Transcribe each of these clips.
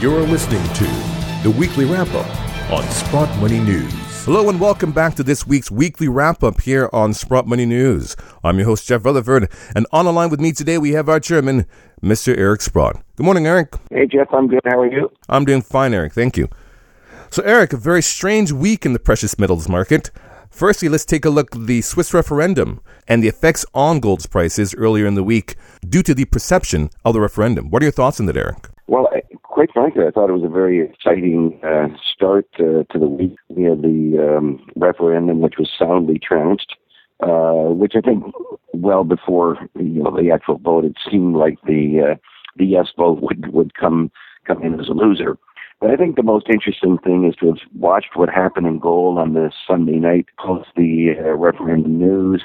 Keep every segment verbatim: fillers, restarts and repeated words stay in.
You're listening to the Weekly Wrap-Up on Sprott Money News. Hello and welcome back to this week's Weekly Wrap-Up here on Sprott Money News. I'm your host, Jeff Rutherford, and on the line with me today we have our chairman, Mister Eric Sprott. Good morning, Eric. Hey, Jeff. I'm good. How are you? I'm doing fine, Eric. Thank you. So, Eric, a very strange week in the precious metals market. Firstly, let's take a look at the Swiss referendum and the effects on gold's prices earlier in the week due to the perception of the referendum. What are your thoughts on that, Eric? Well, quite frankly, I thought it was a very exciting uh, start uh, to the week. We had the um, referendum, which was soundly trounced, uh, which I think well before you know the actual vote, it seemed like the uh, the yes vote would, would come come in as a loser. But I think the most interesting thing is to have watched what happened in gold on this Sunday night post the uh, referendum news,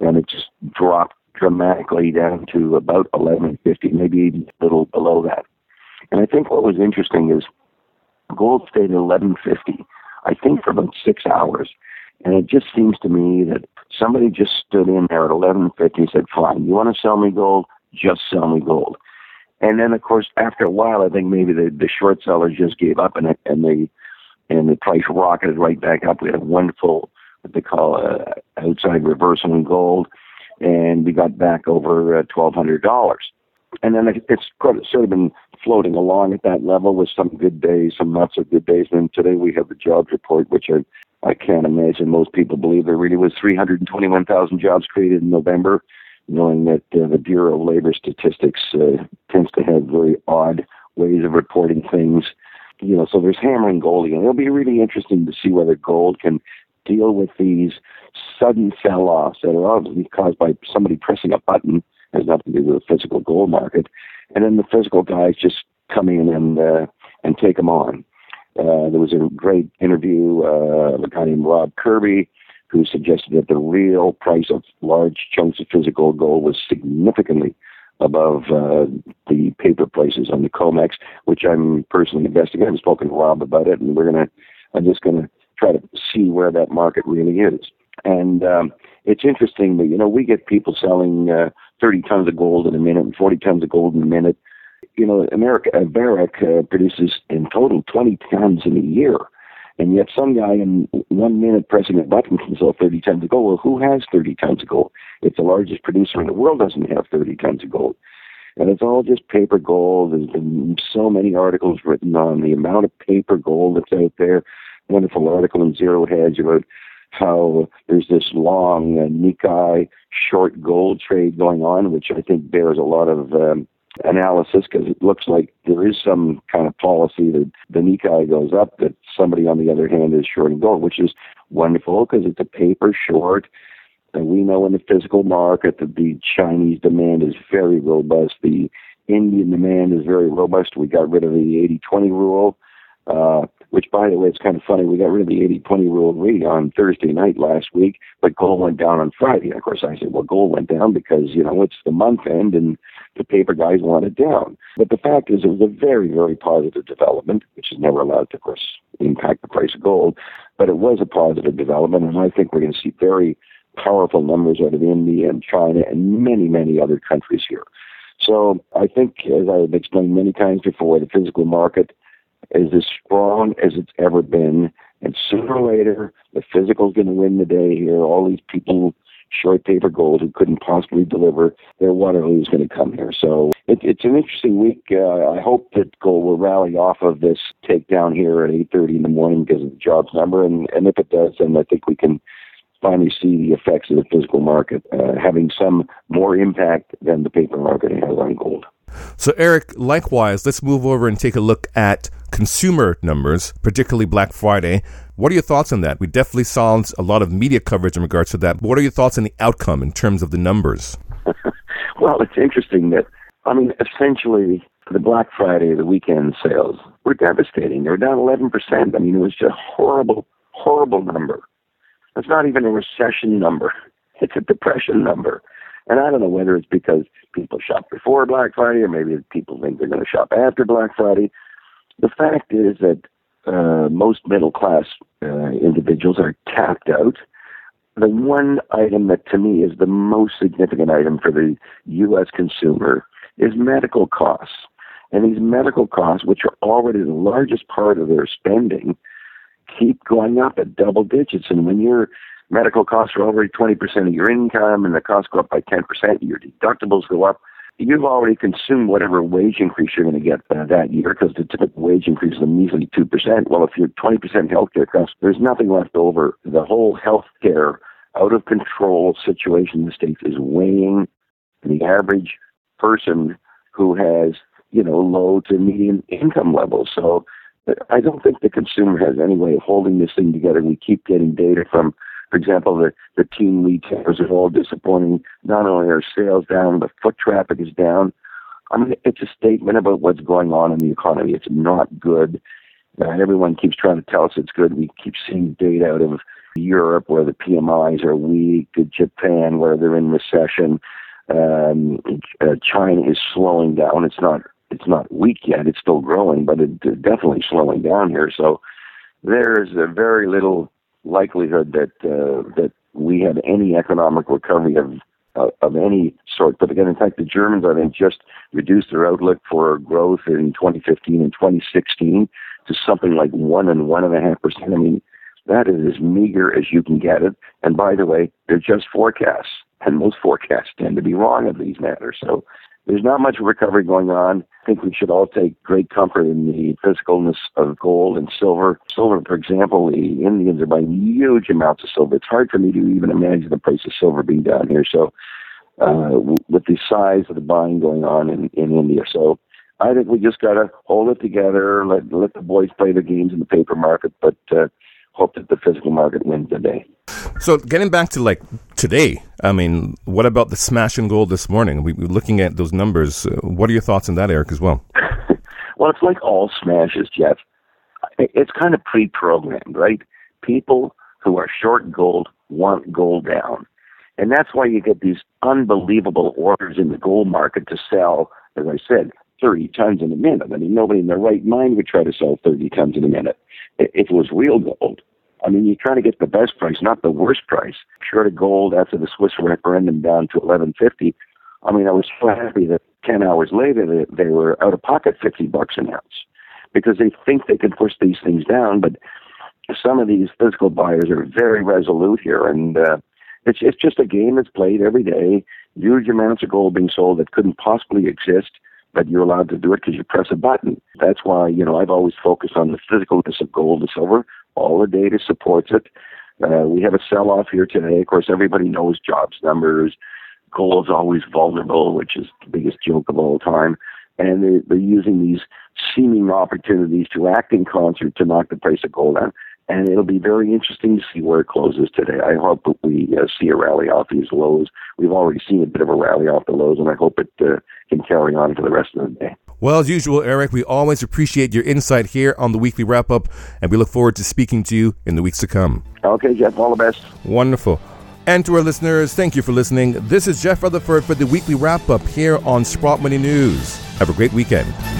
and it just dropped dramatically down to about eleven fifty, maybe even a little below that. And I think what was interesting is gold stayed at eleven fifty, I think for about six hours. And it just seems to me that somebody just stood in there at eleven fifty and said, fine, you want to sell me gold? Just sell me gold. And then, of course, after a while, I think maybe the, the short sellers just gave up, and and the and the price rocketed right back up. We had a wonderful what they call a outside reversal in gold, and we got back over uh, twelve hundred dollars. And then it, it's sort of been floating along at that level with some good days, some not so good days. And today we have the jobs report, which I I can't imagine most people believe there really was three hundred twenty-one thousand jobs created in November. Knowing that uh, the Bureau of Labor Statistics uh, tends to have very odd ways of reporting things. You know, so there's hammering gold again. It'll be really interesting to see whether gold can deal with these sudden sell-offs that are obviously caused by somebody pressing a button. It has nothing to do with the physical gold market. And then the physical guys just come in and uh, and take them on. Uh, there was a great interview uh, of a guy named Rob Kirby, who suggested that the real price of large chunks of physical gold was significantly above uh, the paper prices on the COMEX, which I'm personally investing in. I've spoken to Rob about it, and we're gonna. I'm just gonna try to see where that market really is. And um, it's interesting that you know we get people selling uh, thirty tons of gold in a minute and forty tons of gold in a minute. You know, America uh, Barrick uh, produces in total twenty tons in a year. And yet some guy in one minute pressing a button can sell thirty tons of gold. Well, who has thirty tons of gold? If the largest producer in the world doesn't have thirty tons of gold. And it's all just paper gold. There's been so many articles written on the amount of paper gold that's out there. Wonderful article in Zero Hedge about how there's this long uh, Nikkei short gold trade going on, which I think bears a lot of um, analysis, because it looks like there is some kind of policy that the Nikkei goes up, that somebody on the other hand is shorting gold, which is wonderful because it's a paper short. And we know in the physical market that the Chinese demand is very robust. The Indian demand is very robust. We got rid of the eighty twenty rule, uh, which, by the way, it's kind of funny. We got rid of the eighty twenty rule really on Thursday night last week, but gold went down on Friday. And of course, I said, well, gold went down because, you know, it's the month end and the paper guys want it down. But the fact is, it was a very, very positive development, which is never allowed to, of course, impact the price of gold. But it was a positive development, and I think we're going to see very powerful numbers out of India and China and many, many other countries here. So I think, as I've explained many times before, the physical market is as strong as it's ever been. And sooner or later, the physical's going to win the day here. All these people short paper gold who couldn't possibly deliver, their Waterloo is going to come here. So it, it's an interesting week. Uh, I hope that gold will rally off of this takedown here at eight thirty in the morning because of the jobs number. And, and if it does, then I think we can finally see the effects of the physical market uh, having some more impact than the paper market has on gold. So, Eric, likewise, let's move over and take a look at consumer numbers, particularly Black Friday. What are your thoughts on that? We definitely saw a lot of media coverage in regards to that. What are your thoughts on the outcome in terms of the numbers? Well, it's interesting that, I mean, essentially, the Black Friday, the weekend sales were devastating. They were down eleven percent. I mean, it was just a horrible, horrible number. It's not even a recession number. It's a depression number. And I don't know whether it's because people shop before Black Friday or maybe people think they're going to shop after Black Friday. The fact is that uh, most middle-class uh, individuals are tapped out. The one item that to me is the most significant item for the U S consumer is medical costs. And these medical costs, which are already the largest part of their spending, keep going up at double digits. And when your medical costs are already twenty percent of your income and the costs go up by ten percent, your deductibles go up, you've already consumed whatever wage increase you're going to get uh, that year, because the typical wage increase is measly two percent. Well, if you're twenty percent healthcare costs, there's nothing left over. The whole healthcare out-of-control situation in the States is weighing the average person who has, you know, low to medium income levels. So I don't think the consumer has any way of holding this thing together. We keep getting data from, for example, the, the teen retailers are all disappointing. Not only are sales down, but foot traffic is down. I mean, it's a statement about what's going on in the economy. It's not good. And everyone keeps trying to tell us it's good. We keep seeing data out of Europe where the P M Is are weak, Japan where they're in recession. Um, uh, China is slowing down. It's not it's not weak yet. It's still growing, but it's definitely slowing down here. So there's a very little likelihood that uh, that we have any economic recovery of uh, of any sort. But again, in fact, the Germans, I think, just reduced their outlook for growth in twenty fifteen and twenty sixteen to something like one and one and a half percent. I mean, that is as meager as you can get it. And by the way, they're just forecasts, and most forecasts tend to be wrong in these matters. So there's not much recovery going on. I think we should all take great comfort in the physicalness of gold and silver. Silver, for example, the Indians are buying huge amounts of silver. It's hard for me to even imagine the price of silver being down here. So uh, with the size of the buying going on in, in India. So I think we just got to hold it together, let, let the boys play their games in the paper market, but uh, hope that the physical market wins today. So getting back to like today, I mean, what about the smash in gold this morning? We were looking at those numbers. Uh, what are your thoughts on that, Eric, as well? Well, it's like all smashes, Jeff. It's kind of pre-programmed, right? People who are short gold want gold down. And that's why you get these unbelievable orders in the gold market to sell, as I said, thirty tons in a minute. I mean, nobody in their right mind would try to sell thirty tons in a minute if it was real gold. I mean, you try to get the best price, not the worst price. Short of gold after the Swiss referendum down to eleven fifty. I mean, I was so happy that ten hours later they were out of pocket fifty bucks an ounce, because they think they can push these things down. But some of these physical buyers are very resolute here, and uh, it's it's just a game that's played every day. Huge amounts of gold being sold that couldn't possibly exist, but you're allowed to do it because you press a button. That's why, you know, I've always focused on the physicalness of gold and silver. All the data supports it. Uh, we have a sell-off here today. Of course, everybody knows jobs numbers. Gold's always vulnerable, which is the biggest joke of all time. And they're, they're using these seeming opportunities to act in concert to knock the price of gold down. And it'll be very interesting to see where it closes today. I hope that we uh, see a rally off these lows. We've already seen a bit of a rally off the lows, and I hope it uh, can carry on for the rest of the day. Well, as usual, Eric, we always appreciate your insight here on the Weekly Wrap-Up, and we look forward to speaking to you in the weeks to come. Okay, Jeff, all the best. Wonderful. And to our listeners, thank you for listening. This is Jeff Rutherford for the Weekly Wrap-Up here on Sprott Money News. Have a great weekend.